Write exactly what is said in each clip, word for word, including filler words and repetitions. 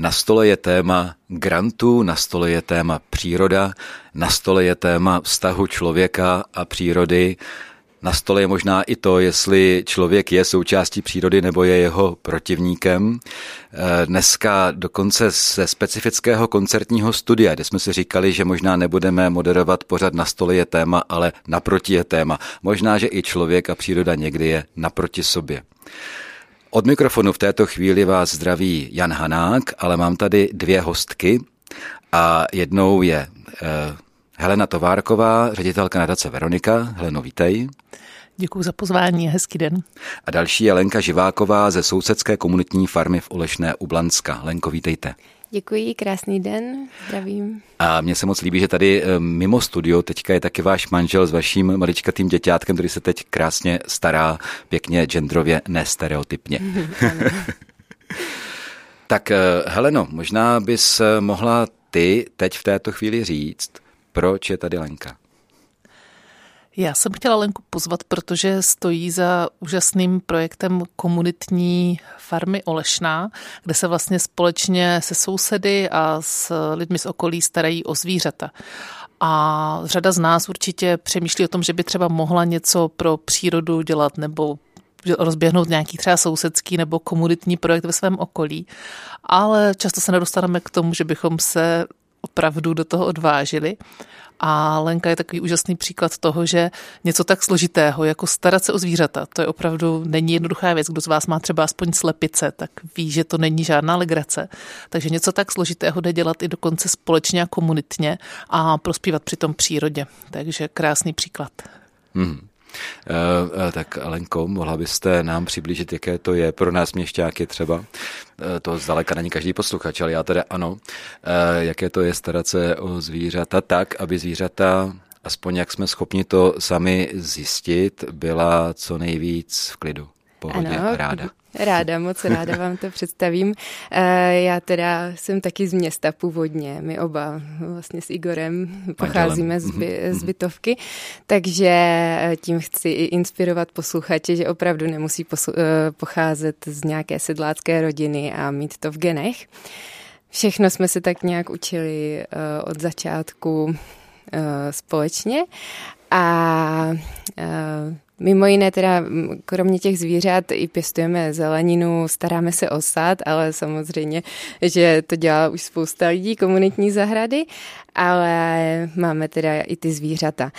Na stole je téma grantů, na stole je téma příroda, na stole je téma vztahu člověka a přírody. Na stole je možná i to, jestli člověk je součástí přírody nebo je jeho protivníkem. Dneska dokonce ze specifického koncertního studia, kde jsme si říkali, že možná nebudeme moderovat pořad Na stole je téma, ale naproti je téma. Možná, že i člověk a příroda někdy je naproti sobě. Od mikrofonu v této chvíli vás zdraví Jan Hanák, ale mám tady dvě hostky a jednou je Helena Továrková, ředitelka nadace Veronika. Heleno, vítej. Děkuji za pozvání, hezký den. A další je Lenka Živáková ze sousedské komunitní farmy v Olešné u Blanska. Lenko, vítejte. Děkuji, krásný den, zdravím. A mně se moc líbí, že tady mimo studio teďka je taky váš manžel s vaším maličkatým děťátkem, který se teď krásně stará, pěkně, genderově, nestereotypně. Tak Heleno, možná bys mohla ty teď v této chvíli říct, proč je tady Lenka? Já jsem chtěla Lenku pozvat, protože stojí za úžasným projektem komunitní farmy Olešná, kde se vlastně společně se sousedy a s lidmi z okolí starají o zvířata. A řada z nás určitě přemýšlí o tom, že by třeba mohla něco pro přírodu dělat nebo rozběhnout nějaký třeba sousedský nebo komunitní projekt ve svém okolí. Ale často se nedostaneme k tomu, že bychom se opravdu do toho odvážili. A Lenka je takový úžasný příklad toho, že něco tak složitého, jako starat se o zvířata, to je opravdu není jednoduchá věc. Kdo z vás má třeba aspoň slepice, tak ví, že to není žádná legrace. Takže něco tak složitého jde dělat i dokonce společně a komunitně a prospívat při tom přírodě. Takže krásný příklad. Hmm. E, tak Lenko, mohla byste nám přiblížit, jaké to je pro nás měšťáky třeba? E, to zdaleka není každý posluchač, ale já teda ano. E, jaké to je starat se o zvířata tak, aby zvířata, aspoň jak jsme schopni to sami zjistit, byla co nejvíc v klidu, pohodě, ano, ráda. Ráda, moc ráda vám to představím. Já teda jsem taky z města původně, my oba vlastně s Igorem pocházíme z, by, z bytovky, takže tím chci i inspirovat posluchače, že opravdu nemusí poslu- pocházet z nějaké sedlácké rodiny a mít to v genech. Všechno jsme se tak nějak učili od začátku společně a mimo jiné teda, kromě těch zvířat, i pěstujeme zeleninu, staráme se o sad, ale samozřejmě, že to dělá už spousta lidí, komunitní zahrady, ale máme teda i ty zvířata.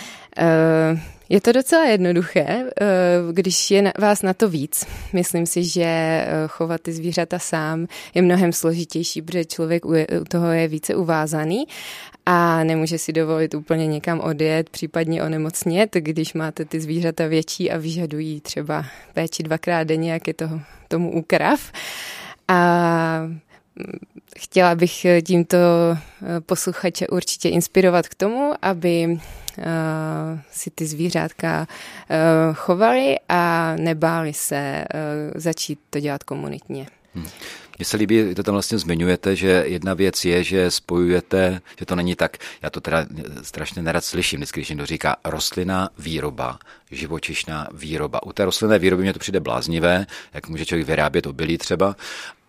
Je to docela jednoduché, když je vás na to víc. Myslím si, že chovat ty zvířata sám je mnohem složitější, protože člověk u toho je více uvázaný a nemůže si dovolit úplně někam odjet, případně onemocnět, když máte ty zvířata větší a vyžadují třeba péči dvakrát denně, jak je to, tomu u krav. A chtěla bych tímto posluchače určitě inspirovat k tomu, aby si ty zvířátka chovali a nebáli se začít to dělat komunitně. Hmm. Mně se líbí, to tam vlastně zmiňujete, že jedna věc je, že spojujete, že to není tak, já to teda strašně nerad slyším, vždycky, když někdo říká rostlinná výroba, živočišná výroba. U té rostlinné výroby mě to přijde bláznivé, jak může člověk vyrábět obilí třeba,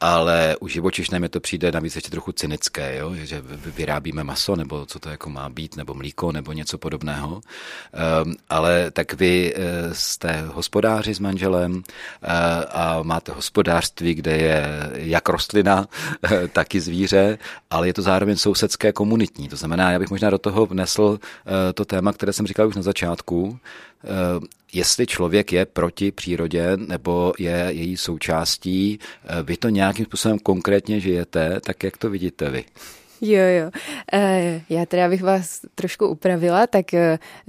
ale u živočišné mi to přijde navíc ještě trochu cynické, jo? Že vyrábíme maso, nebo co to jako má být, nebo mlíko, nebo něco podobného. Um, ale tak vy jste hospodáři s manželem uh, a máte hospodářství, kde je jak rostlina, tak i zvíře, ale je to zároveň sousedské komunitní. To znamená, já bych možná do toho vnesl uh, to téma, které jsem říkal už na začátku, uh, jestli člověk je proti přírodě nebo je její součástí, vy to nějakým způsobem konkrétně žijete, tak jak to vidíte vy? Jo, jo. Já teda bych vás trošku upravila, tak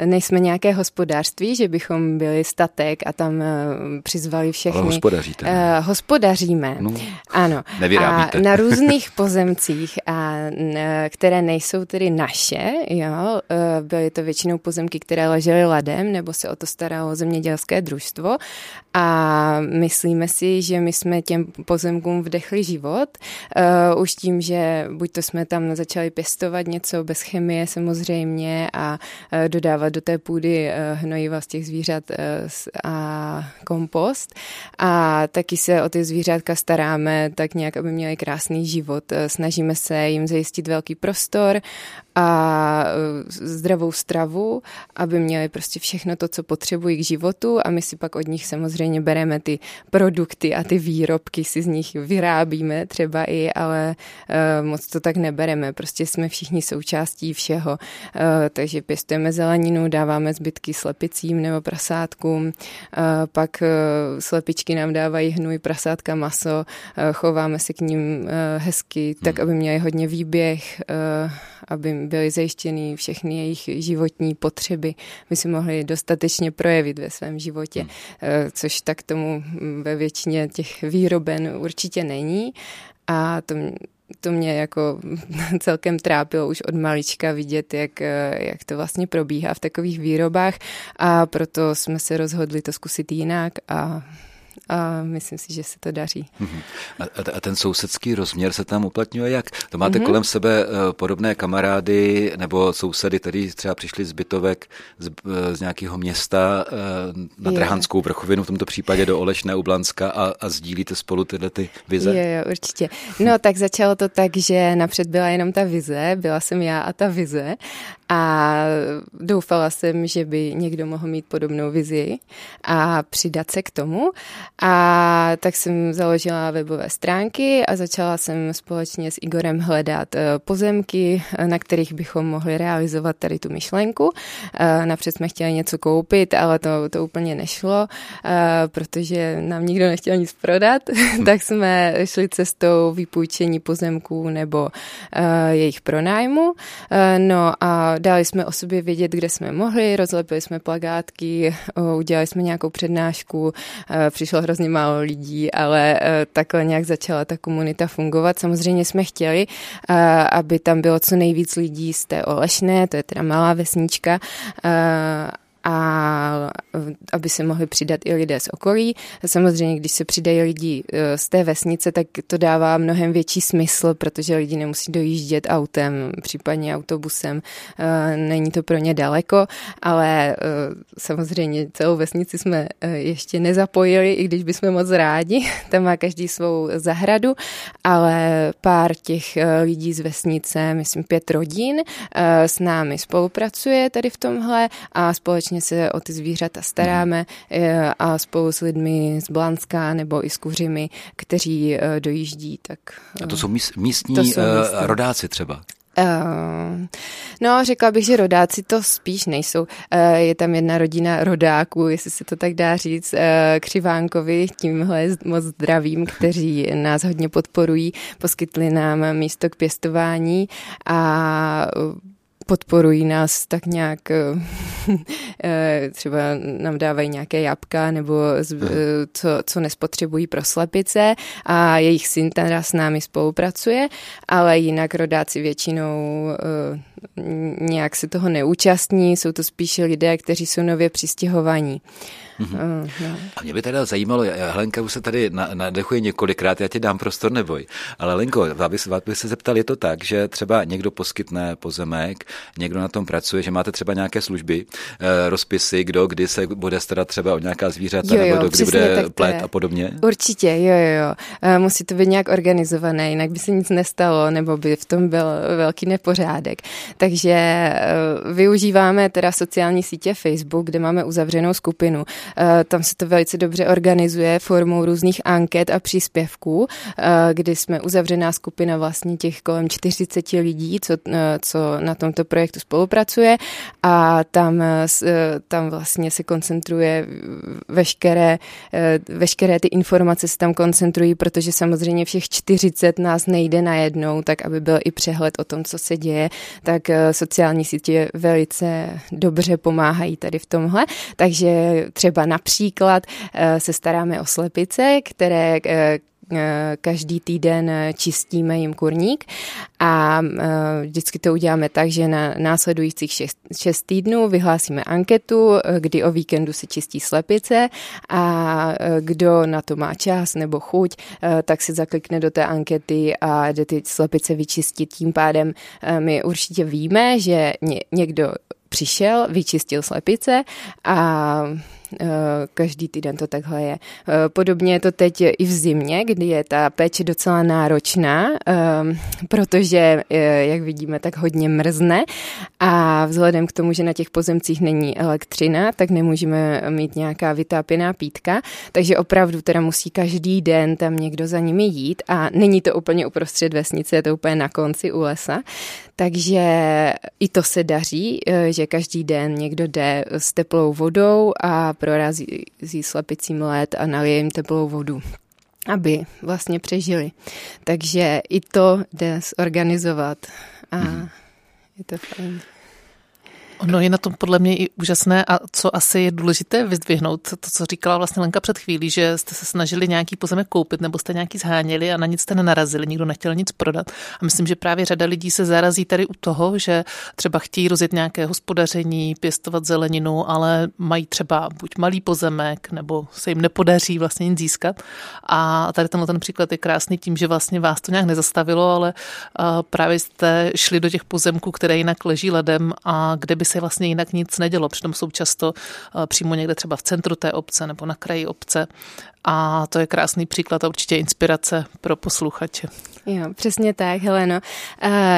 nejsme nějaké hospodářství, že bychom byli statek a tam přizvali všechny. Ale hospodaříte. Ne? Hospodaříme, no, ano. Nevyrábíte. A na různých pozemcích, a které nejsou tedy naše, jo, byly to většinou pozemky, které ležely ladem, nebo se o to staralo zemědělské družstvo a myslíme si, že my jsme těm pozemkům vdechli život, už tím, že buď to jsme tam tam začali pěstovat něco bez chemie samozřejmě a dodávat do té půdy hnojiva z těch zvířat a kompost. A taky se o ty zvířátka staráme tak nějak, aby měli krásný život. Snažíme se jim zajistit velký prostor a zdravou stravu, aby měli prostě všechno to, co potřebují k životu, a my si pak od nich samozřejmě bereme ty produkty a ty výrobky, si z nich vyrábíme třeba i, ale moc to tak nebereme, prostě jsme všichni součástí všeho, takže pěstujeme zeleninu, dáváme zbytky slepicím nebo prasátkům, pak slepičky nám dávají hnůj, prasátka maso, chováme se k ním hezky, tak aby měli hodně výběh, aby byly zajištěny všechny jejich životní potřeby, by si mohli dostatečně projevit ve svém životě, což tak tomu ve většině těch výroben určitě není, a to To mě jako celkem trápilo už od malička vidět, jak, jak to vlastně probíhá v takových výrobách, a proto jsme se rozhodli to zkusit jinak a, a myslím si, že se to daří. A ten sousedský rozměr se tam uplatňuje jak? To máte mm-hmm. kolem sebe podobné kamarády nebo sousedy, kteří třeba přišli z bytovek z, z nějakého města na je. Drahanskou vrchovinu, v tomto případě do Olešné u Blanska, a, a sdílíte spolu tyhle ty vize? Jo, jo, určitě. No tak začalo to tak, že napřed byla jenom ta vize, byla jsem já a ta vize, a doufala jsem, že by někdo mohl mít podobnou vizi a přidat se k tomu. A tak jsem založila webové stránky a začala jsem společně s Igorem hledat pozemky, na kterých bychom mohli realizovat tady tu myšlenku. Napřed jsme chtěli něco koupit, ale to, to úplně nešlo, protože nám nikdo nechtěl nic prodat, tak jsme šli cestou vypůjčení pozemků nebo jejich pronájmu. No a dali jsme o sobě vědět, kde jsme mohli, rozlepili jsme plakátky, udělali jsme nějakou přednášku, přišlo hrozně málo lidí, ale takhle nějak začala ta komunita fungovat. Samozřejmě jsme chtěli, aby tam bylo co nejvíc lidí z té Olešné, to je teda malá vesnička, a aby se mohli přidat i lidé z okolí. Samozřejmě, když se přidají lidi z té vesnice, tak to dává mnohem větší smysl, protože lidi nemusí dojíždět autem, případně autobusem. Není to pro ně daleko, ale samozřejmě celou vesnici jsme ještě nezapojili, i když bychom moc rádi. Tam má každý svou zahradu, ale pár těch lidí z vesnice, myslím pět rodin, s námi spolupracuje tady v tomhle a společně se o ty zvířata staráme a spolu s lidmi z Blanska nebo i s kuřimi, kteří dojíždí. Tak, a to jsou místní, to jsou místní. rodáci třeba? Uh, no, řekla bych, že rodáci to spíš nejsou. Uh, je tam jedna rodina rodáků, jestli se to tak dá říct, uh, Křivánkovi, tímhle moc zdravím, kteří nás hodně podporují, poskytli nám místo k pěstování a podporují nás tak nějak, třeba nám dávají nějaké jabka nebo co, co nespotřebují pro slepice, a jejich syn teda s námi spolupracuje, ale jinak rodáci většinou nějak se toho neúčastní, jsou to spíše lidé, kteří jsou nově přistěhovaní. Mm-hmm. No. A mě by teda zajímalo, Helenka už se tady nadechuje několikrát, já ti dám prostor, neboj. Ale Lenko, abych se zeptal, je to tak, že třeba někdo poskytne pozemek, někdo na tom pracuje, že máte třeba nějaké služby, rozpisy, kdo kdy se bude starat třeba o nějaká zvířata, jo, jo, nebo kdo kdy bude plét a podobně? Určitě, jo, jo. Musí to být nějak organizované, jinak by se nic nestalo, nebo by v tom byl velký nepořádek. Takže využíváme teda sociální sítě Facebook, kde máme uzavřenou skupinu. Tam se to velice dobře organizuje formou různých anket a příspěvků, kdy jsme uzavřená skupina vlastně těch kolem čtyřicet lidí, co, co na tomto projektu spolupracuje, a tam, tam vlastně se koncentruje veškeré, veškeré ty informace se tam koncentrují, protože samozřejmě všech čtyřicet nás nejde najednou, tak aby byl i přehled o tom, co se děje, tak sociální sítě velice dobře pomáhají tady v tomhle, takže třeba například se staráme o slepice, které každý týden čistíme jim kurník a vždycky to uděláme tak, že na následujících šest, šest týdnů vyhlásíme anketu, kdy o víkendu se čistí slepice a kdo na to má čas nebo chuť, tak si zaklikne do té ankety a jde ty slepice vyčistit. Tím pádem my určitě víme, že někdo přišel, vyčistil slepice a každý týden to takhle je. Podobně je to teď i v zimě, kdy je ta péče docela náročná, protože, jak vidíme, tak hodně mrzne a vzhledem k tomu, že na těch pozemcích není elektřina, tak nemůžeme mít nějaká vytápěná pítka, takže opravdu teda musí každý den tam někdo za nimi jít a není to úplně uprostřed vesnice, je to úplně na konci u lesa, takže i to se daří, že každý den někdo jde s teplou vodou a prorazí slepicím led a nalije jim teplou vodu, aby vlastně přežili. Takže i to jde zorganizovat a mm. je to fajn. Ono je na tom podle mě i úžasné a co asi je důležité vyzdvihnout, to, co říkala vlastně Lenka před chvílí, že jste se snažili nějaký pozemek koupit nebo jste nějaký zháněli a na nic jste nenarazili, nikdo nechtěl nic prodat. A myslím, že právě řada lidí se zarazí tady u toho, že třeba chtějí rozjet nějaké hospodaření, pěstovat zeleninu, ale mají třeba buď malý pozemek nebo se jim nepodaří vlastně nic získat. A tady tenhle ten příklad je krásný tím, že vlastně vás to nějak nezastavilo, ale právě jste šli do těch pozemků, které jinak leží ledem a kde by se vlastně jinak nic nedělo, přitom jsou často přímo někde třeba v centru té obce nebo na kraji obce a to je krásný příklad a určitě inspirace pro posluchače. Jo, přesně tak, Heleno.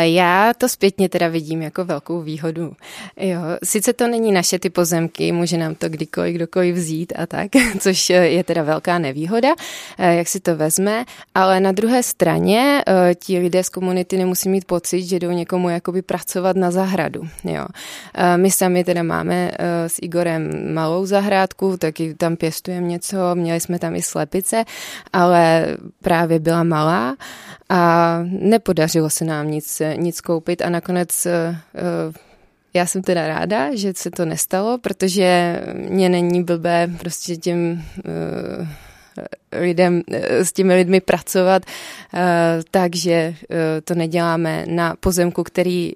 Já to zpětně teda vidím jako velkou výhodu. Jo, sice to není naše ty pozemky, může nám to kdykoliv, kdokoliv vzít a tak, což je teda velká nevýhoda, jak si to vezme, ale na druhé straně ti lidé z komunity nemusí mít pocit, že jdou někomu jakoby pracovat na zahradu. Jo. My sami teda máme s Igorem malou zahrádku, taky tam pěstujeme něco, měli jsme tam i slepice, ale právě byla malá a nepodařilo se nám nic, nic koupit a nakonec já jsem teda ráda, že se to nestalo, protože mě není blbé prostě tím lidem, s těmi lidmi pracovat, takže to neděláme na pozemku, který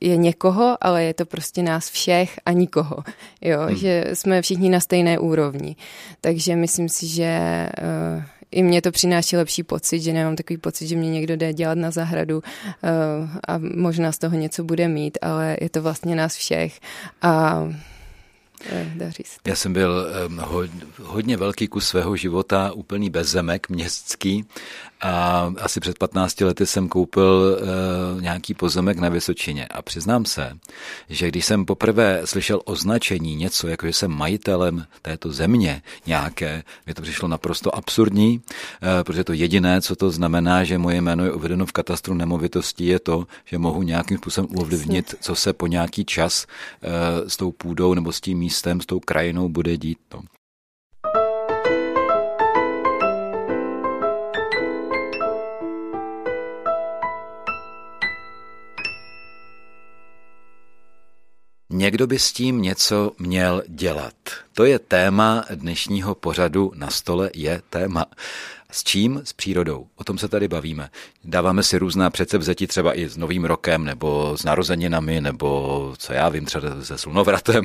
je někoho, ale je to prostě nás všech a nikoho, jo, hmm. že jsme všichni na stejné úrovni. Takže myslím si, že uh, i mě to přináší lepší pocit, že nemám takový pocit, že mě někdo jde dělat na zahradu uh, a možná z toho něco bude mít, ale je to vlastně nás všech a Já jsem byl hodně velký kus svého života úplný bezemek městský a asi před patnácti lety jsem koupil nějaký pozemek na Vysočině a přiznám se, že když jsem poprvé slyšel označení něco, jako že jsem majitelem této země nějaké, mě to přišlo naprosto absurdní, protože to jediné, co to znamená, že moje jméno je uvedeno v katastru nemovitostí, je to, že mohu nějakým způsobem ovlivnit, co se po nějaký čas s tou půdou nebo s tím místem, s tou krajinou bude dít to. Někdo by s tím něco měl dělat. To je téma dnešního pořadu Na stole je téma. S čím? S přírodou. O tom se tady bavíme. Dáváme si různá předsevzetí třeba i s novým rokem, nebo s narozeninami, nebo co já vím, třeba se slunovratem,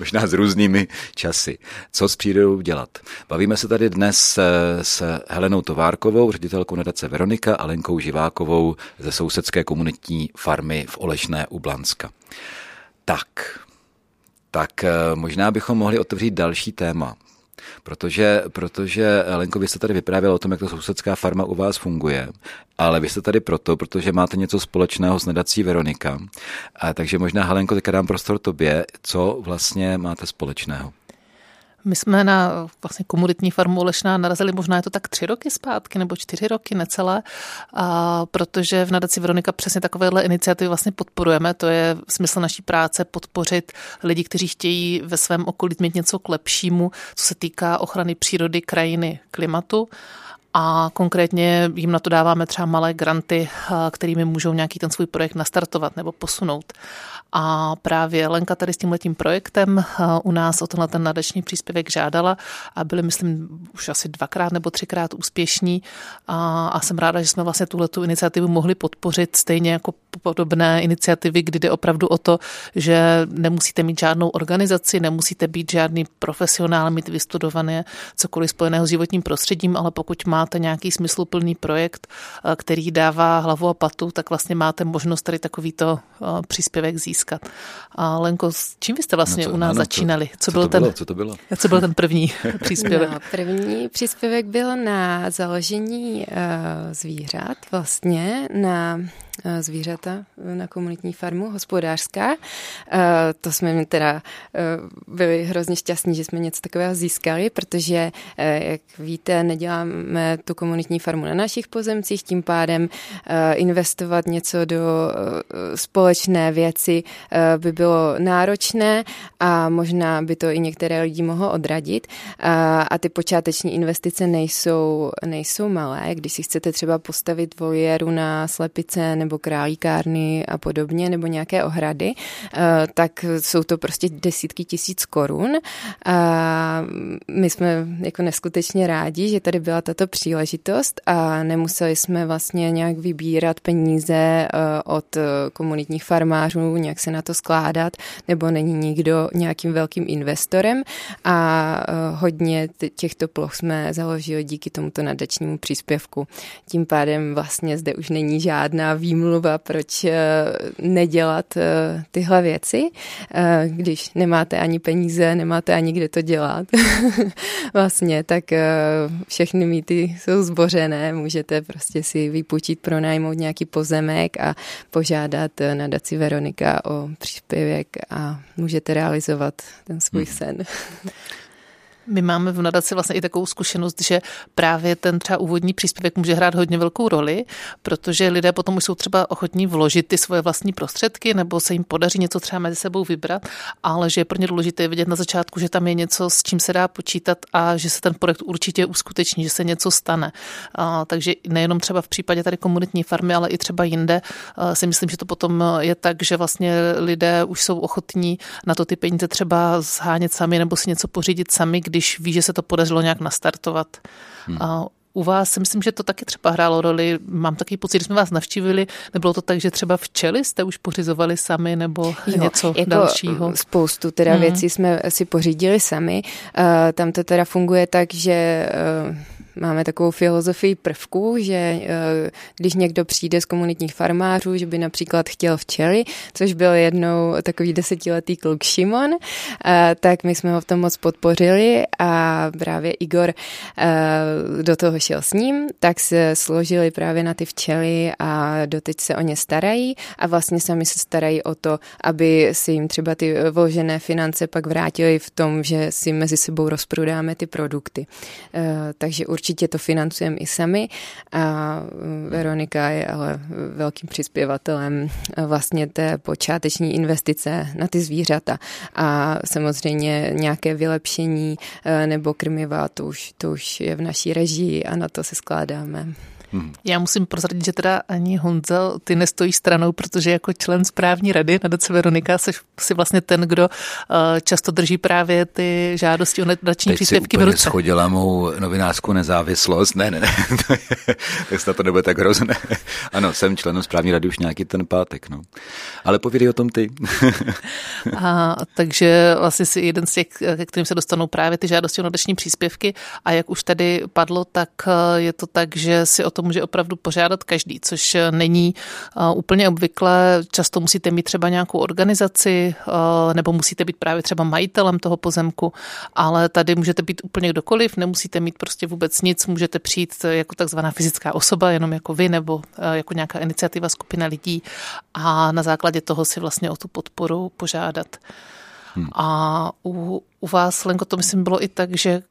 možná s různými časy. Co s přírodou dělat? Bavíme se tady dnes s Helenou Továrkovou, ředitelkou nadace Veronika a Lenkou Živákovou ze sousedské komunitní farmy v Olešné u Blanska. Tak, tak možná bychom mohli otevřít další téma. Protože, protože Lenko, vy jste tady vyprávěla o tom, jak ta sousedská farma u vás funguje, ale vy jste tady proto, protože máte něco společného s nadací Veronika. A takže možná, Helenko, teďka dám prostor tobě, co vlastně máte společného? My jsme na vlastně komunitní farmu Olešná narazili, možná je to tak tři roky zpátky nebo čtyři roky necelé, a protože v nadaci Veronika přesně takovéhle iniciativy vlastně podporujeme. To je smysl naší práce podpořit lidi, kteří chtějí ve svém okolí mít něco k lepšímu, co se týká ochrany přírody, krajiny, klimatu. a konkrétně jim na to dáváme třeba malé granty, kterými můžou nějaký ten svůj projekt nastartovat nebo posunout. A právě Lenka tady s tímhletím projektem u nás o tenhle ten nadační příspěvek žádala a byli, myslím, už asi dvakrát nebo třikrát úspěšní a, a jsem ráda, že jsme vlastně tuhletu iniciativu mohli podpořit stejně jako podobné iniciativy, kdy jde opravdu o to, že nemusíte mít žádnou organizaci, nemusíte být žádný profesionál, mít vystudované cokoliv spojeného s životním prostředím, ale pokud máte nějaký smysluplný projekt, který dává hlavu a patu, tak vlastně máte možnost tady takovýto příspěvek získat. A Lenko, s čím vy jste vlastně no co, u nás ano, začínali? Co, co, bylo to ten, bylo, co to bylo? Co byl ten první příspěvek? No, první příspěvek byl na založení uh, zvířat vlastně, na zvířata na komunitní farmu hospodářská. To jsme teda byli hrozně šťastní, že jsme něco takového získali, protože, jak víte, neděláme tu komunitní farmu na našich pozemcích, tím pádem investovat něco do společné věci by bylo náročné a možná by to i některé lidi mohlo odradit. A ty počáteční investice nejsou, nejsou malé. Když si chcete třeba postavit voliéru na slepice nebo králíkárny a podobně, nebo nějaké ohrady, tak jsou to prostě desítky tisíc korun. A my jsme jako neskutečně rádi, že tady byla tato příležitost a nemuseli jsme vlastně nějak vybírat peníze od komunitních farmářů, nějak se na to skládat, nebo není nikdo nějakým velkým investorem. A hodně těchto ploch jsme založili díky tomuto nadačnímu příspěvku. Tím pádem vlastně zde už není žádná výmluva, proč nedělat tyhle věci, když nemáte ani peníze, nemáte ani kde to dělat. Vlastně, tak všechny mýty jsou zbořené, můžete prostě si vypůjčit, pronajmout nějaký pozemek a požádat nadaci Veronika o příspěvek a můžete realizovat ten svůj hmm. sen. My máme v nadaci vlastně i takovou zkušenost, že právě ten třeba úvodní příspěvek může hrát hodně velkou roli, protože lidé potom už jsou třeba ochotní vložit ty svoje vlastní prostředky nebo se jim podaří něco třeba mezi sebou vybrat, ale že je pro ně důležité vidět na začátku, že tam je něco, s čím se dá počítat a že se ten projekt určitě uskuteční, že se něco stane. A takže nejenom třeba v případě tady komunitní farmy, ale i třeba jinde si myslím, že to potom je tak, že vlastně lidé už jsou ochotní na to ty peníze třeba zhánět sami nebo si něco pořídit sami, když ví, že se to podařilo nějak nastartovat. Hmm. A u vás si myslím, že to taky třeba hrálo roli. Mám takový pocit, že jsme vás navštívili. Nebylo to tak, že třeba včely jste už pořizovali sami nebo jo, něco jako dalšího? Spoustu teda hmm. věcí jsme si pořídili sami. Uh, tam to teda funguje tak, že... Uh, Máme takovou filozofii prvků, že když někdo přijde z komunitních farmářů, že by například chtěl včely, což byl jednou takový desetiletý kluk Šimon, tak my jsme ho v tom moc podpořili a právě Igor do toho šel s ním, tak se složili právě na ty včely a doteď se o ně starají a vlastně sami se starají o to, aby si jim třeba ty vložené finance pak vrátili v tom, že si mezi sebou rozprodáme ty produkty. Takže určitě Určitě to financujeme i sami a Veronika je ale velkým přispěvatelem vlastně té počáteční investice na ty zvířata a samozřejmě nějaké vylepšení nebo krmiva, to už, to už je v naší režii a na to se skládáme. Hmm. Já musím prozradit, že teda ani Honza, ty nestojí stranou, protože jako člen správní rady nadace Veronika si vlastně ten, kdo často drží právě ty žádosti o nadační příspěvky v ruce. Teď si úplně shodila mou novinářskou nezávislost. Ne, ne, ne, tak snad to nebude tak hrozné. Ano, jsem členem správní rady už nějaký ten pátek, no. Ale povědej o tom ty. A, takže vlastně si jeden z těch, ke kterým se dostanou právě ty žádosti o nadační příspěvky a jak už tady padlo, tak je to tak, že si o to může opravdu pořádat každý, což není uh, úplně obvyklé. Často musíte mít třeba nějakou organizaci uh, nebo musíte být právě třeba majitelem toho pozemku, ale tady můžete být úplně kdokoliv, nemusíte mít prostě vůbec nic, můžete přijít jako takzvaná fyzická osoba, jenom jako vy nebo uh, jako nějaká iniciativa, skupina lidí a na základě toho si vlastně o tu podporu požádat. Hmm. A u, u vás, Lenko, to myslím bylo i tak, že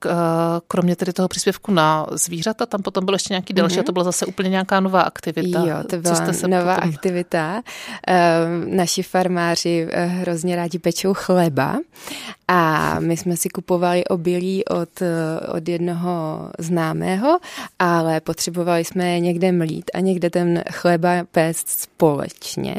kromě tedy toho příspěvku na zvířata, tam potom bylo ještě nějaký další, hmm. a to byla zase úplně nějaká nová aktivita. Jo, to byla nová potom... aktivita. Naši farmáři hrozně rádi pečou chleba a my jsme si kupovali obilí od, od jednoho známého, ale potřebovali jsme někde mlít a někde ten chleba péct společně.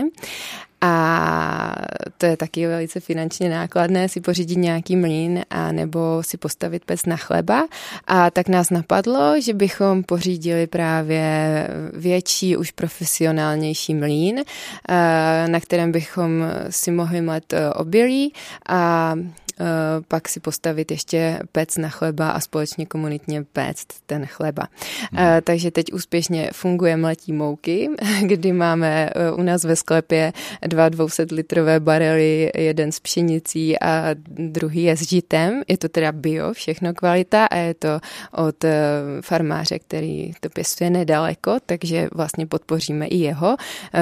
A to je taky velice finančně nákladné si pořídit nějaký mlýn a nebo si postavit pec na chleba. A tak nás napadlo, že bychom pořídili právě větší, už profesionálnější mlýn, na kterém bychom si mohli mlet obilí a pak si postavit ještě pec na chleba a společně komunitně péct ten chleba. Hmm. Takže teď úspěšně funguje mletí mouky, kdy máme u nás ve sklepě dva dvouset litrové barely, jeden s pšenicí a druhý je s žitem. Je to teda bio, všechno kvalita a je to od farmáře, který to pěstuje nedaleko, takže vlastně podpoříme i jeho,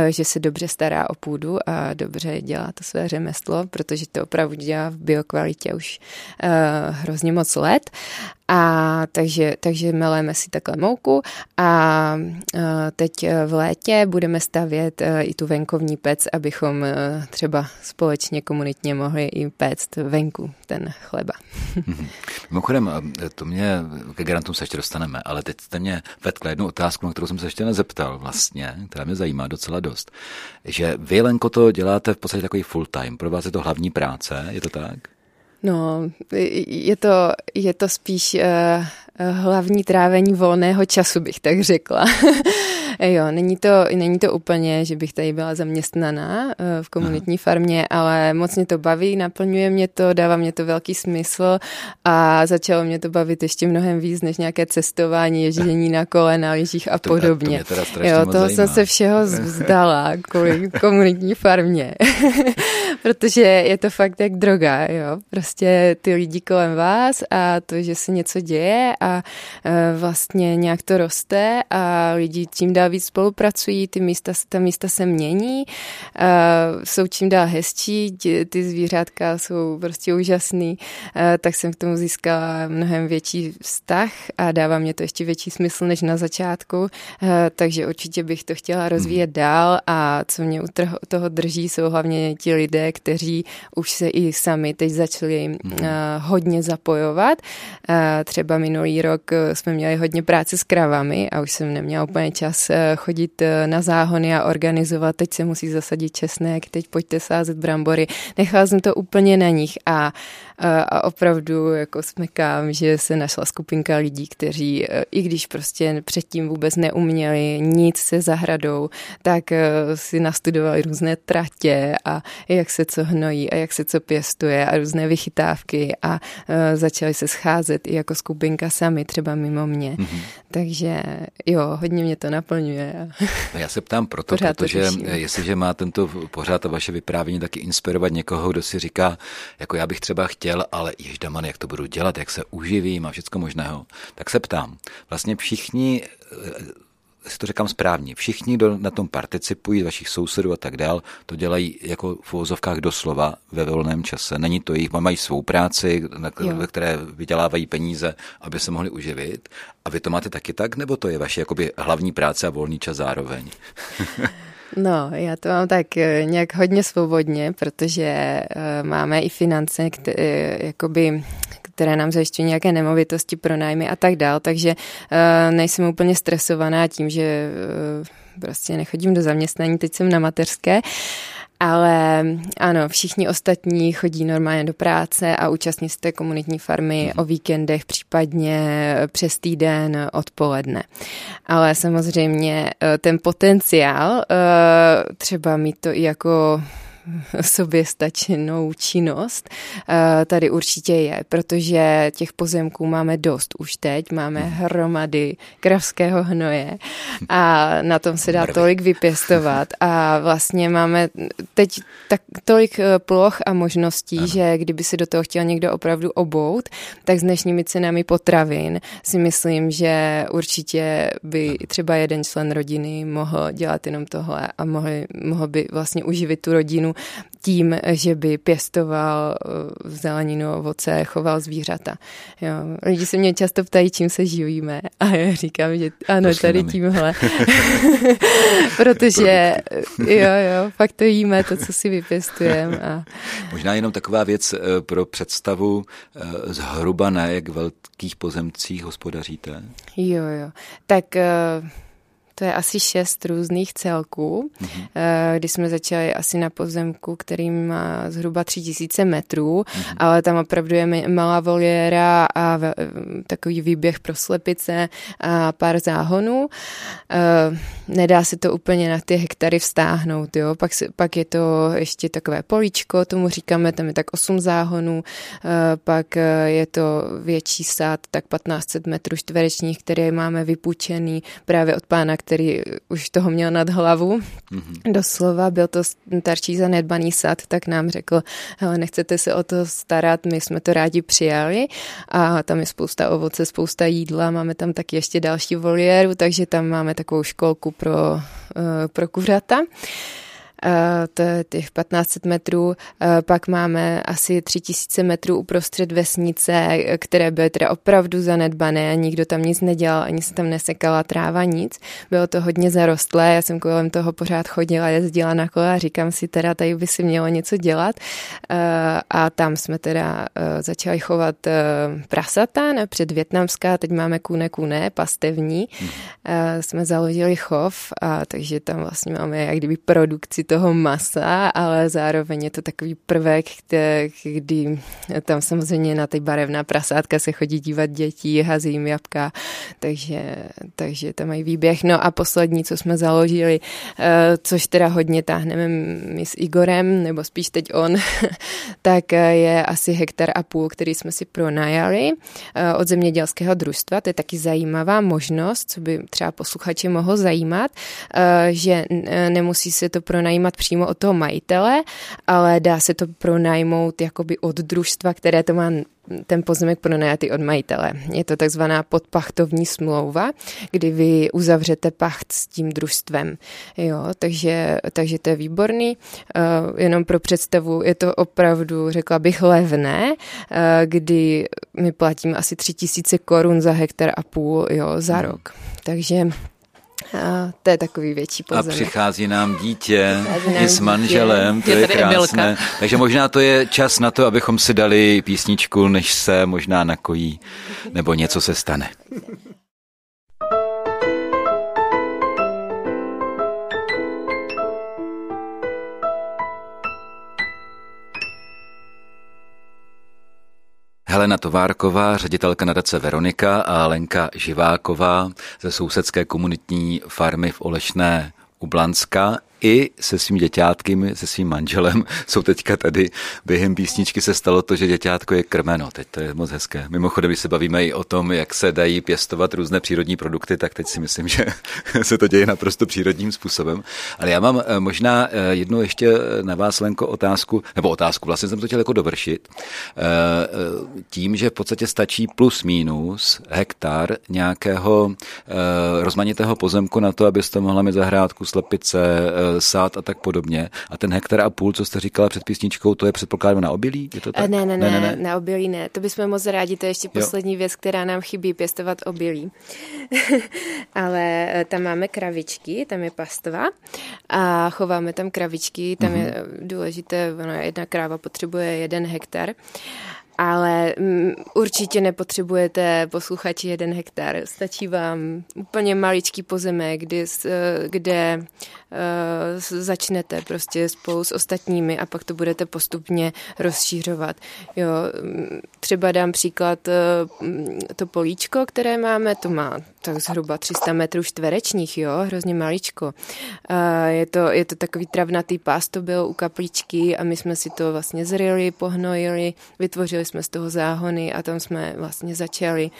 že se dobře stará o půdu a dobře dělá to své řemeslo, protože to opravdu dělá v biokvalitě už uh, hrozně moc let. A takže, takže meleme si takhle mouku a teď v létě budeme stavět i tu venkovní pec, abychom třeba společně komunitně mohli i péct venku ten chleba. Mm-hmm. Mimochodem, to mě, ke grantům se ještě dostaneme, ale teď jste mě vetkla jednu otázku, na kterou jsem se ještě nezeptal vlastně, která mě zajímá docela dost, že vy, Lenko, to děláte v podstatě takový full time, pro vás je to hlavní práce, je to tak? No, je to, je to spíš uh, hlavní trávení volného času, bych tak řekla. Jo, není to, není to úplně, že bych tady byla zaměstnaná uh, v komunitní farmě, ale moc mě to baví, naplňuje mě to, dává mě to velký smysl a začalo mě to bavit ještě mnohem víc, než nějaké cestování, ježdění na kole, na lyžích a to, podobně. To jo, toho jsem se všeho vzdala kvůli komunitní farmě, protože je to fakt jak droga, jo, prostě ty lidi kolem vás a to, že se něco děje a uh, vlastně nějak to roste a lidi tím dál víc spolupracují, ty místa, ta místa se mění, uh, jsou čím dál hezčí, ty, ty zvířátka jsou prostě úžasný, uh, tak jsem k tomu získala mnohem větší vztah a dává mě to ještě větší smysl než na začátku, uh, takže určitě bych to chtěla rozvíjet dál a co mě u toho drží, jsou hlavně ti lidé, kteří už se i sami teď začali uh, hodně zapojovat. Uh, třeba minulý rok jsme měli hodně práce s kravami a už jsem neměla úplně čas chodit na záhony a organizovat, teď se musí zasadit česnek, teď pojďte sázet brambory. Nechala jsem to úplně na nich a, a opravdu jako smekám, že se našla skupinka lidí, kteří, i když prostě předtím vůbec neuměli nic se zahradou, tak si nastudovali různé tratě a jak se co hnojí a jak se co pěstuje a různé vychytávky a začali se scházet i jako skupinka sami, třeba mimo mě. Mm-hmm. Takže jo, hodně mě to naplňuje. Já se ptám proto, pořád protože jestliže má tento pořád a vaše vyprávění taky inspirovat někoho, kdo si říká, jako já bych třeba chtěl, ale ježdaman, jak to budu dělat, jak se uživím a všecko možného, tak se ptám. Vlastně všichni, si to říkám správně, všichni, kdo na tom participují, vašich sousedů a tak dál, to dělají jako v uvozovkách doslova ve volném čase. Není to jejich, mají svou práci, ve které vydělávají peníze, aby se mohli uživit. A vy to máte taky tak, nebo to je vaše jakoby hlavní práce a volný čas zároveň? No, já to mám tak nějak hodně svobodně, protože uh, máme i finance, které, jakoby, které nám zajišťují nějaké nemovitosti, pronájmy a tak dál, takže uh, nejsem úplně stresovaná tím, že uh, prostě nechodím do zaměstnání, teď jsem na mateřské. Ale ano, všichni ostatní chodí normálně do práce a účastní se té komunitní farmy o víkendech, případně přes týden odpoledne. Ale samozřejmě ten potenciál, třeba mít to i jako soběstačnou činnost tady určitě je, protože těch pozemků máme dost už teď, máme hromady kravského hnoje a na tom se dá tolik vypěstovat a vlastně máme teď tak tolik ploch a možností, ano, že kdyby si do toho chtěl někdo opravdu obout, tak s dnešními cenami potravin si myslím, že určitě by třeba jeden člen rodiny mohl dělat jenom tohle a mohl, mohl by vlastně uživit tu rodinu tím, že by pěstoval zeleninu, ovoce, choval zvířata. Jo. Lidi se mě často ptají, čím se živíme, a já říkám, že ano, tady tímhle. Protože jo, jo, fakt to jíme, to, co si vypěstujeme. A... Možná jenom taková věc pro představu, zhruba na jak velkých pozemcích hospodaříte? Jo, jo. Tak... To je asi šest různých celků, mm-hmm. kdy jsme začali asi na pozemku, který má zhruba tři tisíce metrů, mm-hmm. ale tam opravdu je malá voliéra a ve, takový výběh pro slepice a pár záhonů. E, nedá se to úplně na ty hektary vztáhnout, jo? Pak, se, pak je to ještě takové políčko, tomu říkáme, tam je tak osm záhonů, e, pak je to větší sád, tak patnáct set metrů čtverečních, které máme vypůjčený právě od pána, který už toho měl nad hlavu. Mm-hmm. Doslova byl to starší zanedbaný sad, tak nám řekl, hele, nechcete se o to starat, my jsme to rádi přijali, a tam je spousta ovoce, spousta jídla, máme tam taky ještě další voliéru, takže tam máme takovou školku pro, pro kuřata. To je těch patnáct set metrů, pak máme asi tři tisíce metrů uprostřed vesnice, které byly teda opravdu zanedbané, nikdo tam nic nedělal, ani se tam nesekala tráva, nic. Bylo to hodně zarostlé, já jsem kolem toho pořád chodila, jezdila na kole a říkám si teda, tady by si mělo něco dělat, a tam jsme teda začali chovat prasata, napřed vietnamská, teď máme kune kune, pastevní, jsme založili chov, a takže tam vlastně máme jak kdyby produkci toho masa, ale zároveň je to takový prvek, kdy tam samozřejmě na ty barevná prasátka se chodí dívat děti, hazí jim jabka, takže, takže tam mají výběh. No a poslední, co jsme založili, což teda hodně táhneme my s Igorem, nebo spíš teď on, tak je asi hektar a půl, který jsme si pronajali od zemědělského družstva. To je taky zajímavá možnost, co by třeba posluchače mohlo zajímat, že nemusí se to pronajmout najímat přímo od toho majitele, ale dá se to pronajmout jakoby od družstva, které to má ten pozemek pronajatý od majitele. Je to takzvaná podpachtovní smlouva, kdy vy uzavřete pacht s tím družstvem. Jo, takže, takže to je výborný. Uh, jenom pro představu, je to opravdu, řekla bych, levné, uh, kdy my platíme asi tři tisíce korun za hektar a půl, jo, za rok. Takže a to je takový větší pozemek. A přichází nám dítě, přichází nám i s manželem, dítě. To je, je krásné. Emilka. Takže možná to je čas na to, abychom si dali písničku, než se možná nakojí, nebo něco se stane. Helena Továrková, ředitelka nadace Veronika, a Lenka Živáková ze sousedské komunitní farmy v Olešné u Blanska i se svým děťátkem, se svým manželem jsou teďka tady. Během písničky se stalo to, že děťátko je krmeno. Teď to je moc hezké. Mimochodem, když se bavíme i o tom, jak se dají pěstovat různé přírodní produkty, tak teď si myslím, že se to děje naprosto přírodním způsobem. Ale já mám možná jednu ještě na vás, Lenko, otázku, nebo otázku, vlastně jsem to chtěl jako dovršit, tím, že v podstatě stačí plus mínus hektar nějakého rozmanitého pozemku na to, abyste mohla mít zahrádku, slepice, sád a tak podobně. A ten hektar a půl, co jste říkala před písničkou, to je předpokládám na obilí? Je to tak? Ne, ne, ne, ne, ne, na obilí ne. To bychom moc rádi, to je ještě poslední jo. věc, která nám chybí, pěstovat obilí. Ale tam máme kravičky, tam je pastva a chováme tam kravičky, tam mm-hmm. je důležité, no, jedna kráva potřebuje jeden hektar. Ale m, určitě nepotřebujete, posluchači, jeden hektar. Stačí vám úplně maličký pozemek, kdy, kde uh, začnete prostě spolu s ostatními a pak to budete postupně rozšířovat. Jo, třeba dám příklad uh, to políčko, které máme, to má tak zhruba tři sta metrů čtverečních, jo, hrozně maličko. Uh, je, to, je to takový travnatý pás, to bylo u kapličky a my jsme si to vlastně zryli, pohnojili, vytvořili jsme z toho záhony a tam jsme vlastně začali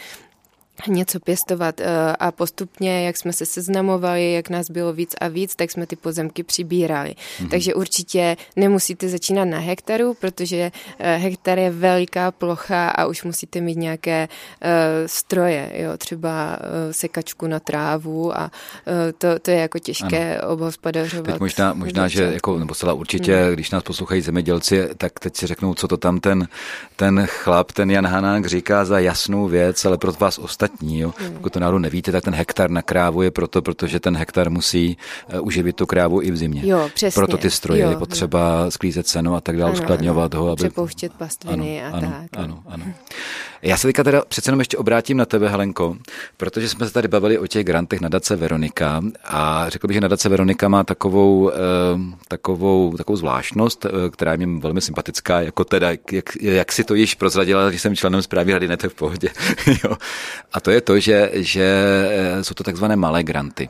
něco pěstovat a postupně, jak jsme se seznamovali, jak nás bylo víc a víc, tak jsme ty pozemky přibírali. Mm-hmm. Takže určitě nemusíte začínat na hektaru, protože hektar je veliká plocha a už musíte mít nějaké uh, stroje, jo, třeba uh, sekačku na trávu a uh, to, to je jako těžké obhospodařovat. Teď možná, možná že jako, nebo celá určitě, mm. když nás poslouchají zemědělci, tak teď si řeknou, co to tam ten, ten chlap, ten Jan Hanák říká za jasnou věc, ale pro vás ostatní. Jo. Pokud to náhodou nevíte, tak ten hektar na krávu je proto, protože ten hektar musí uživit tu krávu i v zimě. Jo, přesně. Proto ty stroje je potřeba jo. sklízet seno a tak dále, uskladňovat ho. Aby... přepouštět pastviny ano, a ano, tak. Ano, ano. Já se teďka teda přece jenom ještě obrátím na tebe, Helenko, protože jsme se tady bavili o těch grantech nadace Veronika a řekl bych, že nadace Veronika má takovou, takovou, takovou zvláštnost, která je mi velmi sympatická, jako teda, jak, jak si to již prozradila, když jsem členem správy rady, ne, tak v pohodě. Jo. A to je to, že, že jsou to takzvané malé granty.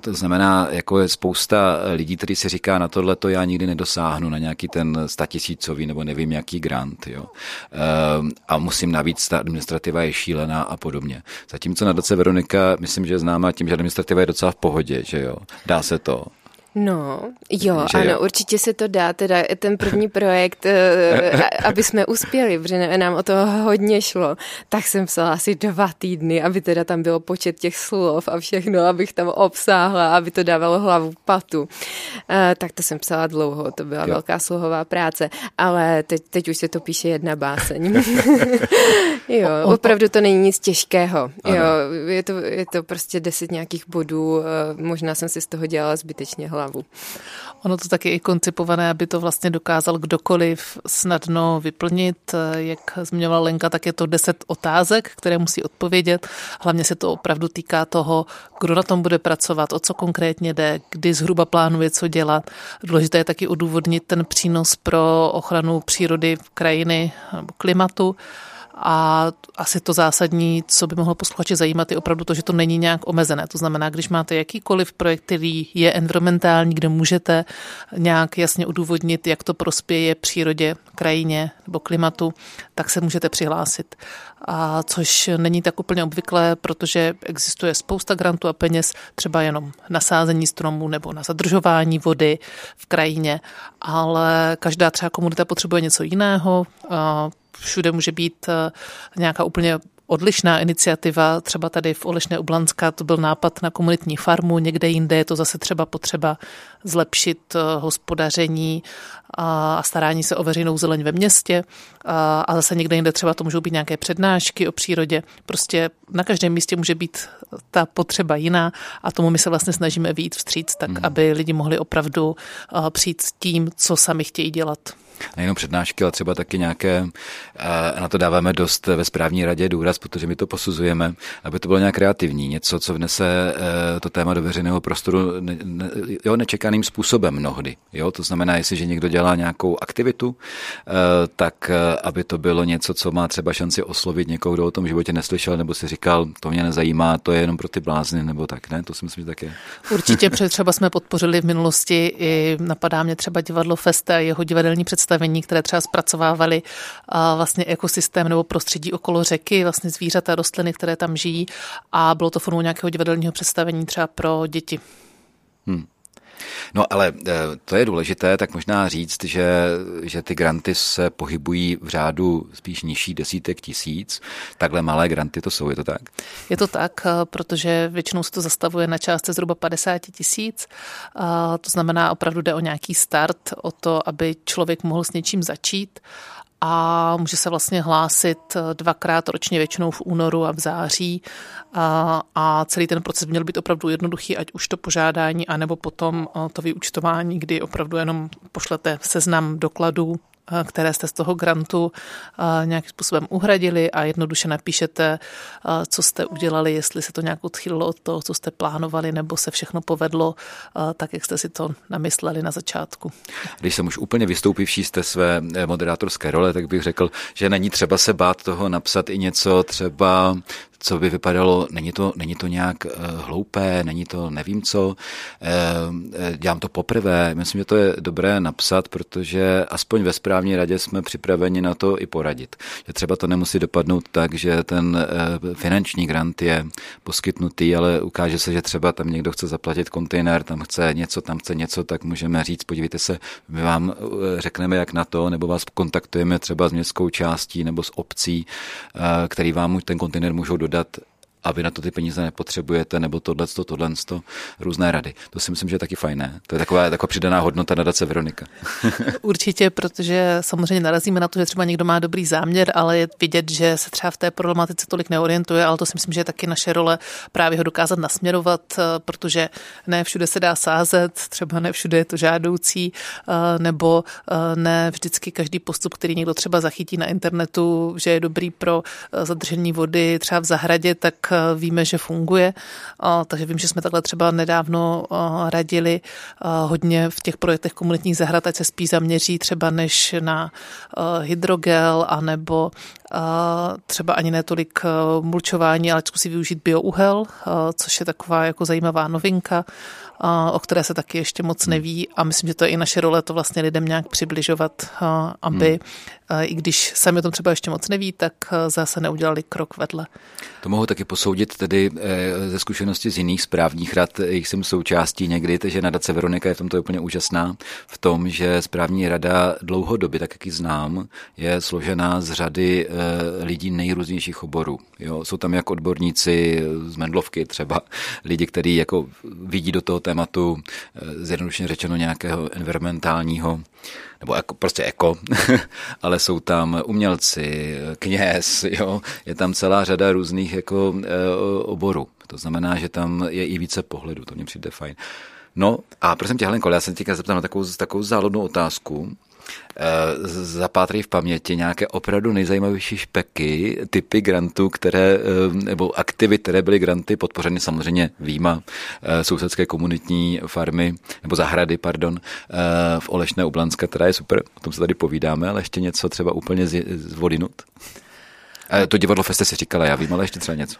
To znamená, jako je spousta lidí, kteří si říká, na tohle to já nikdy nedosáhnu, na nějaký ten statisícový nebo nevím jaký grant. Jo. A musím navíc, ta administrativa je šílená a podobně. Zatímco nadace Veronika, myslím, že je známá tím, že administrativa je docela v pohodě, že jo. Dá se to. No, jo, že ano, jo. Určitě se to dá, teda ten první projekt, aby jsme uspěli, protože nám o to hodně šlo, tak jsem psala asi dva týdny, aby teda tam bylo počet těch slov a všechno, abych tam obsáhla, aby to dávalo hlavu patu. Tak to jsem psala dlouho, to byla jo. velká slohová práce, ale teď, teď už se to píše jedna báseň. Jo, opravdu to není nic těžkého, ano. Jo, je to, je to prostě deset nějakých bodů, možná jsem si z toho dělala zbytečně hlavu. Ono to taky je koncipované, aby to vlastně dokázal kdokoliv snadno vyplnit. Jak zmiňovala Lenka, tak je to deset otázek, které musí odpovědět. Hlavně se to opravdu týká toho, kdo na tom bude pracovat, o co konkrétně jde, kdy zhruba plánuje, co dělat. Důležité je taky odůvodnit ten přínos pro ochranu přírody, krajiny nebo klimatu. A asi to zásadní, co by mohlo posluchače zajímat, je opravdu to, že to není nějak omezené. To znamená, když máte jakýkoliv projekt, který je environmentální, kde můžete nějak jasně odůvodnit, jak to prospěje přírodě, krajině nebo klimatu, tak se můžete přihlásit. A což není tak úplně obvyklé, protože existuje spousta grantů a peněz, třeba jenom na sázení stromů nebo na zadržování vody v krajině, ale každá třeba komunita potřebuje něco jiného. Všude může být nějaká úplně odlišná iniciativa, třeba tady v Olešné u Blanska to byl nápad na komunitní farmu, někde jinde je to zase třeba potřeba zlepšit hospodaření a starání se o veřejnou zeleň ve městě a zase někde jinde třeba to můžou být nějaké přednášky o přírodě. Prostě na každém místě může být ta potřeba jiná a tomu my se vlastně snažíme vyjít vstříc, tak hmm. aby lidi mohli opravdu přijít s tím, co sami chtějí dělat. Nejenom přednášky, ale třeba taky nějaké, na to dáváme dost ve správní radě důraz, protože my to posuzujeme, aby to bylo nějak kreativní, něco, co vnese to téma do veřejného prostoru ne, ne, jo, nečekaným způsobem mnohdy. Jo? To znamená, jestliže někdo dělá nějakou aktivitu, tak aby to bylo něco, co má třeba šanci oslovit někoho, kdo o tom životě neslyšel, nebo si říkal, to mě nezajímá, to je jenom pro ty blázny, nebo tak, ne? To si myslím, že tak je. Určitě, protože třeba jsme podpořili v minulosti, i napadá mě třeba Divadlo Festa a jeho divadelní představení, které třeba zpracovávaly vlastně ekosystém nebo prostředí okolo řeky, vlastně zvířata, rostliny, které tam žijí, a bylo to formou nějakého divadelního představení třeba pro děti. Hmm. No ale to je důležité, tak možná říct, že, že ty granty se pohybují v řádu spíš nižší desítek tisíc. Takhle malé granty to jsou, je to tak? Je to tak, protože většinou se to zastavuje na částce zhruba padesát tisíc. To znamená, opravdu jde o nějaký start, o to, aby člověk mohl s něčím začít. A může se vlastně hlásit dvakrát ročně, většinou v únoru a v září. A, a celý ten proces měl být opravdu jednoduchý, ať už to požádání, anebo potom to vyúčtování, kdy opravdu jenom pošlete seznam dokladů, které jste z toho grantu nějakým způsobem uhradili, a jednoduše napíšete, co jste udělali, jestli se to nějak odchýlilo od toho, co jste plánovali, nebo se všechno povedlo tak, jak jste si to namysleli na začátku. Když jsem už úplně vystoupivší z té své moderátorské role, tak bych řekl, že není třeba se bát toho napsat i něco třeba, co by vypadalo, není to, není to nějak hloupé, není to nevím co, dělám to poprvé. Myslím, že to je dobré napsat, protože aspoň ve správní radě jsme připraveni na to i poradit. Že třeba to nemusí dopadnout tak, že ten finanční grant je poskytnutý, ale ukáže se, že třeba tam někdo chce zaplatit kontejner, tam chce něco, tam chce něco, tak můžeme říct, podívejte se, my vám řekneme, jak na to, nebo vás kontaktujeme třeba s městskou částí nebo s obcí, který vám ten kontejner můžou dodat, a vy na to ty peníze nepotřebujete, nebo tohleto, tohleto, různé rady. To si myslím, že je taky fajné. To je taková, taková přidaná hodnota Nadace Veronika. Určitě, protože samozřejmě narazíme na to, že třeba někdo má dobrý záměr, ale je vidět, že se třeba v té problematice tolik neorientuje, ale to si myslím, že je taky naše role právě ho dokázat nasměrovat, protože ne všude se dá sázet, třeba ne všude je to žádoucí, nebo ne vždycky každý postup, který někdo třeba zachytí na internetu, že je dobrý pro zadržení vody třeba v zahradě, tak víme, že funguje, takže vím, že jsme takhle třeba nedávno radili hodně v těch projektech komunitních zahrad, ať se spíš zaměří třeba než na hydrogel, anebo třeba ani netolik mulčování, ale zkusí využít biouhel, což je taková jako zajímavá novinka, o které se taky ještě moc neví, a myslím, že to je i naše role to vlastně lidem nějak přibližovat, aby hmm. i když sami o tom třeba ještě moc neví, tak zase neudělali krok vedle. To mohu taky posoudit tedy ze zkušenosti z jiných správních rad, jich jsem součástí někdy, takže Nadace Veronika je v tomto úplně úžasná v tom, že správní rada dlouhodobě, tak jak ji znám, je složená z řady lidí nejrůznějších oborů. Jo, jsou tam jak odborníci z Mendlovky třeba, lidi, kteří jako vidí do toho tématu zjednodušeně řečeno nějakého environmentálního, nebo jako, prostě eko, ale jsou tam umělci, kněz, jo, je tam celá řada různých jako oborů. To znamená, že tam je i více pohledů, to mně přijde fajn. No a prosím tě, Helenko, já jsem teďka zeptal na takovou, takovou záludnou otázku. Zapátrej v paměti nějaké opravdu nejzajímavější špeky, typy grantů, které, nebo aktivit, které byly granty podpořeny, samozřejmě výjima sousedské komunitní farmy, nebo zahrady, pardon, v Olešné u Blanska, která je super, o tom se tady povídáme, ale ještě něco třeba úplně z, z vodinut. To divadlo Festa si říkala, já vím, ale ještě třeba něco.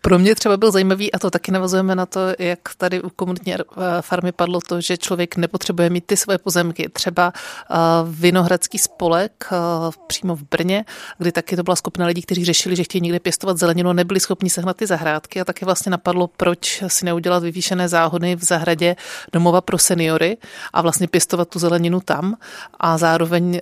Pro mě třeba byl zajímavý, a to taky navazujeme na to, jak tady u komunitní farmy padlo to, že člověk nepotřebuje mít ty své pozemky. Třeba Vinohradský spolek přímo v Brně, kdy taky to byla skupina lidí, kteří řešili, že chtějí někde pěstovat zeleninu, nebyli schopni sehnat ty zahrádky, a taky vlastně napadlo, proč si neudělat vyvýšené záhony v zahradě domova pro seniory a vlastně pěstovat tu zeleninu tam, a zároveň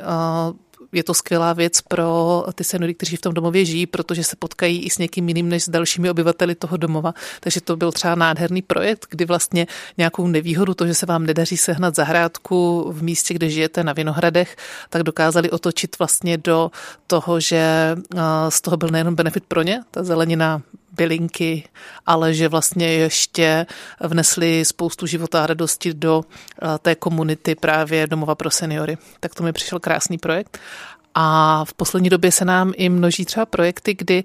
je to skvělá věc pro ty seniory, kteří v tom domově žijí, protože se potkají i s někým jiným než s dalšími obyvateli toho domova. Takže to byl třeba nádherný projekt, kdy vlastně nějakou nevýhodu, to, že se vám nedaří sehnat zahrádku v místě, kde žijete na Vinohradech, tak dokázali otočit vlastně do toho, že z toho byl nejenom benefit pro ně, ta zelenina, bylinky, ale že vlastně ještě vnesli spoustu života a radosti do té komunity právě domova pro seniory. Tak to mi přišel krásný projekt. A v poslední době se nám i množí třeba projekty, kdy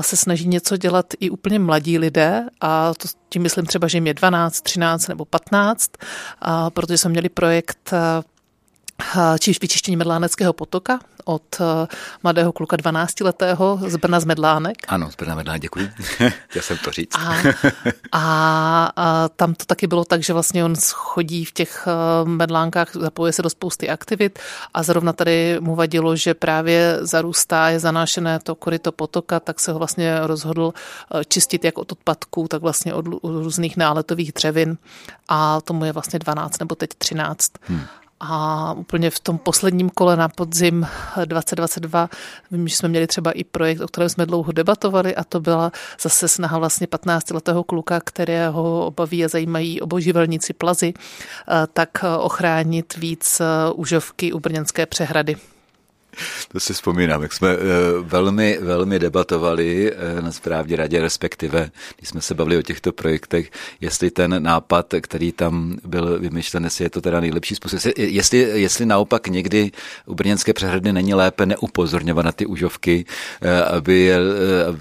se snaží něco dělat i úplně mladí lidé, a to tím myslím třeba, že jim je dvanáct, třináct nebo patnáct, protože jsme měli projekt či vyčištění Medláneckého potoka od mladého kluka dvanáctiletého z Brna z Medlánek. Ano, z Brna Medlánek, děkuji. Já jsem to říct. A, a, a tam to taky bylo tak, že vlastně on chodí v těch Medlánkách, zapojuje se do spousty aktivit, a zrovna tady mu vadilo, že právě zarůstá, je zanášené to koryto potoka, tak se ho vlastně rozhodl čistit jak od odpadků, tak vlastně od různých náletových dřevin, a tomu je vlastně dvanáct nebo teď třináct. Hmm. A úplně v tom posledním kole na podzim dvacet dvacet dva vím, že jsme měli třeba i projekt, o kterém jsme dlouho debatovali, a to byla zase snaha vlastně patnáctiletého kluka, kterého baví a zajímají oboživelníci plazy, tak ochránit víc užovky u Brněnské přehrady. To si vzpomínám, jak jsme velmi, velmi debatovali na správní radě, respektive když jsme se bavili o těchto projektech, jestli ten nápad, který tam byl vymyšlen, jestli je to teda nejlepší způsob, jestli, jestli naopak někdy u Brněnské přehrady není lépe neupozorňovat na ty užovky, aby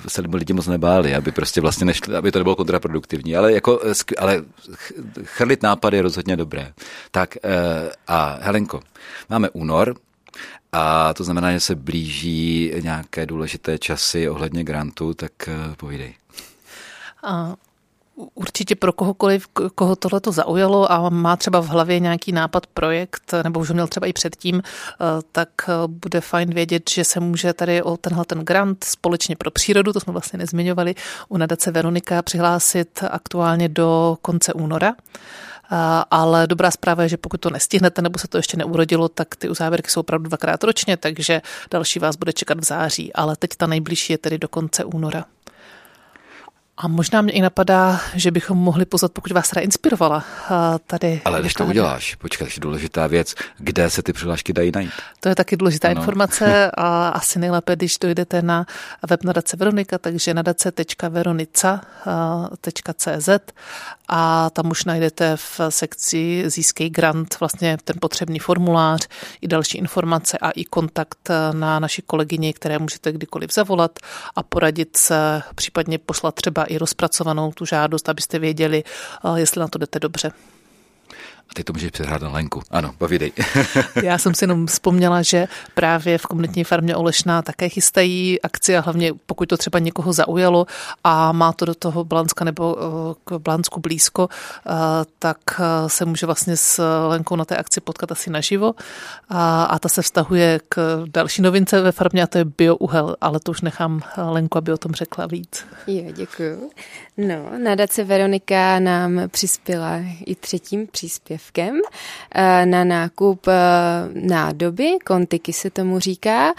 se lidi moc nebáli, aby prostě vlastně nešli, aby to nebylo kontraproduktivní, ale, jako, ale chrlit nápady je rozhodně dobré. Tak a Helenko, máme únor, A to znamená, že se blíží nějaké důležité časy ohledně grantu, tak povídej. A určitě pro kohokoliv, koho tohleto zaujalo a má třeba v hlavě nějaký nápad, projekt, nebo už ho měl třeba i předtím, tak bude fajn vědět, že se může tady o tenhle ten grant Společně pro přírodu, to jsme vlastně nezmiňovali, u nadace Veronika přihlásit aktuálně do konce února. Ale dobrá zpráva je, že pokud to nestihnete nebo se to ještě neurodilo, tak ty uzávěrky jsou opravdu dvakrát ročně, takže další vás bude čekat v září, ale teď ta nejbližší je tedy do konce února. A možná mě i napadá, že bychom mohli pozvat, pokud vás teda inspirovala tady. Ale když to uděláš, počkej, to je důležitá věc, kde se ty přihlášky dají najít. To je taky důležitá ano. informace a asi nejlépe, když dojdete na web nadace Veronika, takže nadace tečka veronica tečka cé zet a tam už najdete v sekci Získej grant vlastně ten potřebný formulář i další informace a i kontakt na naši kolegyni, které můžete kdykoliv zavolat a poradit se, případně poslat třeba i rozpracovanou tu žádost, abyste věděli, jestli na to jdete dobře. A ty to můžeš předhrát na Lenku. Ano, povídej. Já jsem si jenom vzpomněla, že právě v komunitní farmě Olešná také chystají akci a hlavně pokud to třeba někoho zaujalo a má to do toho Blanska nebo k Blansku blízko, tak se může vlastně s Lenkou na té akci potkat asi naživo a, a ta se vztahuje k další novince ve farmě a to je biouhel, ale to už nechám Lenku, aby o tom řekla víc. Jo, děkuju. No, nadace Veronika nám přispěla i třetím příspěvkem na nákup nádoby, kontiky se tomu říká,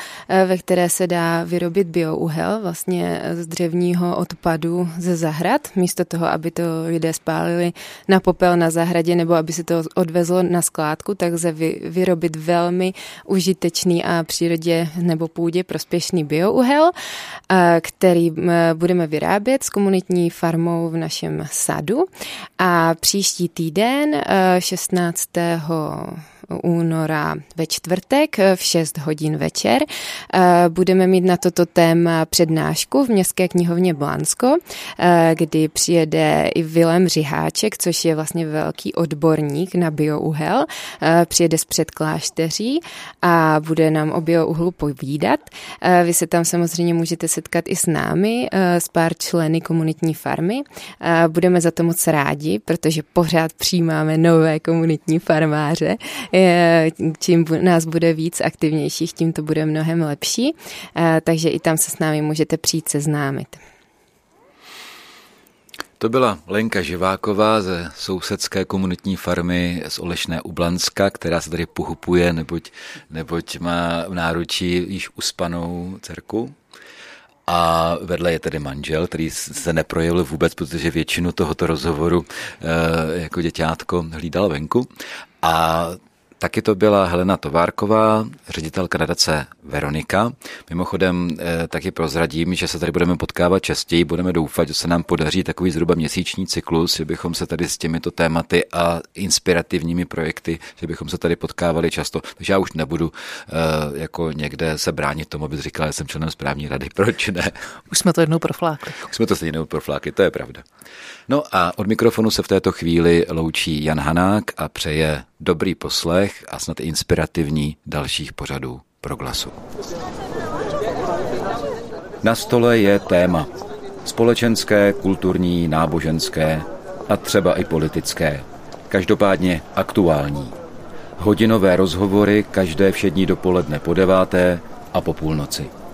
ve které se dá vyrobit biouhel vlastně z dřevního odpadu ze zahrad, místo toho, aby to lidé spálili na popel na zahradě nebo aby se to odvezlo na skládku, tak lze vyrobit velmi užitečný a přírodě nebo půdě prospěšný biouhel, který budeme vyrábět s komunitní farmou v našem sadu a příští týden šestnáctého února ve čtvrtek v šest hodin večer. Budeme mít na toto téma přednášku v Městské knihovně Blansko, kdy přijede i Vilém Řiháček, což je vlastně velký odborník na biouhel. Přijede z Předklášteří a bude nám o biouhlu povídat. Vy se tam samozřejmě můžete setkat i s námi, s pár členy komunitní farmy. Budeme za to moc rádi, protože pořád přijímáme nové komunitní farmáře. Čím nás bude víc aktivnějších, tím to bude mnohem lepší, takže i tam se s námi můžete přijít seznámit. To byla Lenka Živáková ze sousedské komunitní farmy z Olešné u Blanska, která se tady pohupuje, neboť, neboť má v náručí již uspanou dcerku. A vedle je tedy manžel, který se neprojevil vůbec, protože většinu tohoto rozhovoru jako děťátko hlídal venku. A taky to byla Helena Továrková, ředitelka nadace Veronika. Mimochodem taky prozradím, že se tady budeme potkávat častěji, budeme doufat, že se nám podaří takový zhruba měsíční cyklus, že bychom se tady s těmito tématy a inspirativními projekty, že bychom se tady potkávali často. Takže já už nebudu jako někde se bránit tomu, abys říkala, že jsem členem správní rady. Proč ne? Už jsme to jednou proflákli. Už jsme to jednou proflákli, to je pravda. No a od mikrofonu se v této chvíli loučí Jan Hanák a přeje dobrý poslech a snad inspirativní dalších pořadů Proglasu. Na stole je téma společenské, kulturní, náboženské a třeba i politické, každopádně aktuální. Hodinové rozhovory každé všední dopoledne po deváté a po půlnoci.